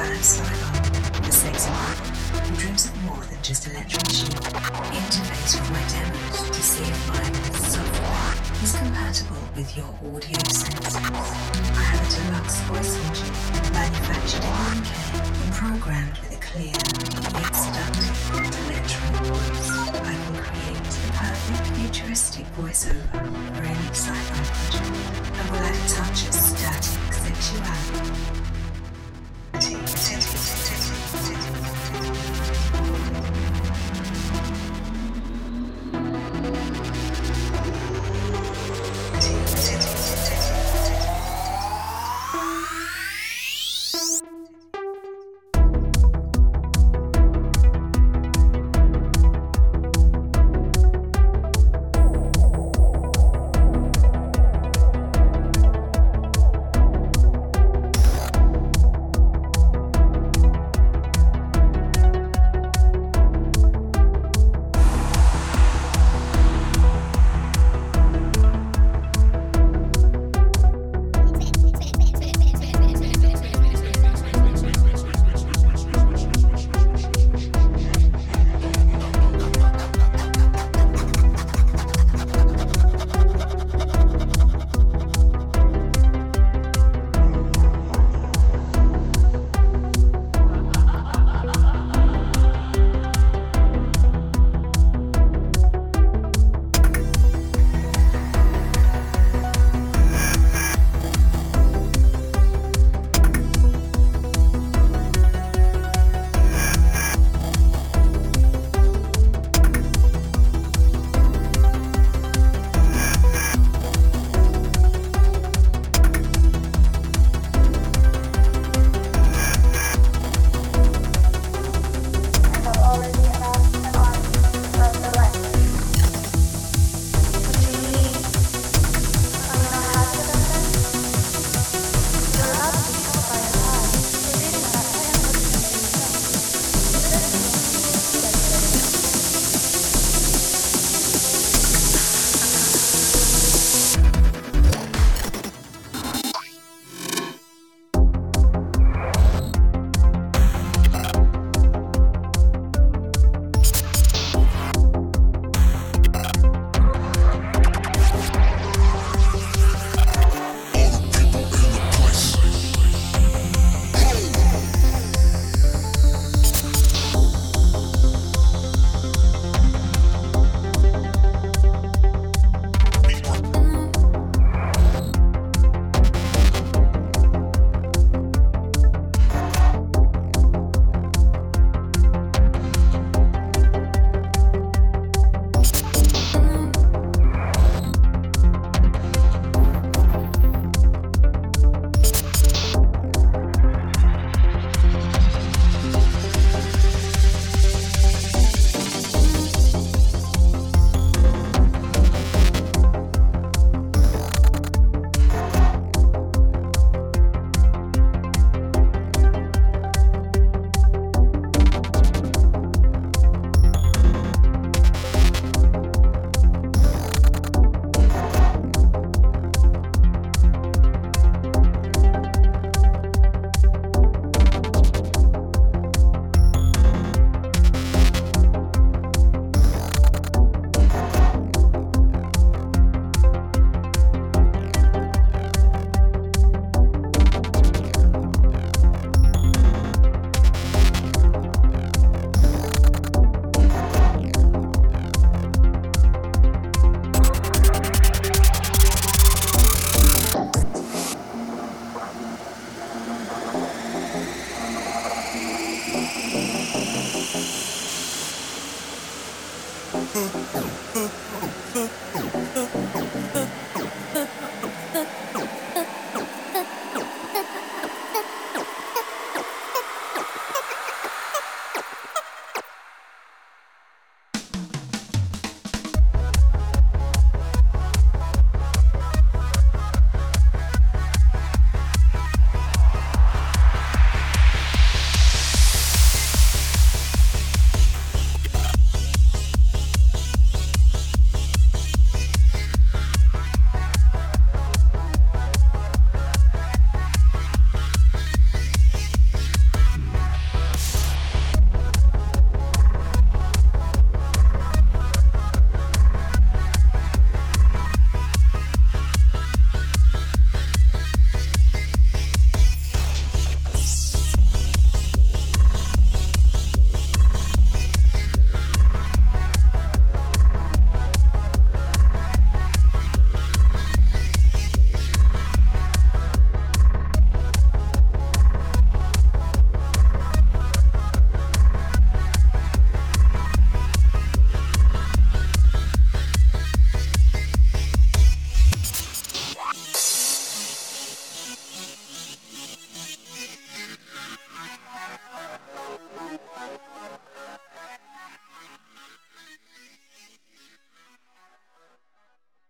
advanced cyber, the sexy one who dreams of more than just electric sheep. Interface with my demos to see if my software is compatible with your audio senses. I have a deluxe voice engine, manufactured in the UK and programmed with a clear, yet seductive, electric voice. I can create the perfect futuristic voiceover for any cyber project. I will add a touch of static sexuality.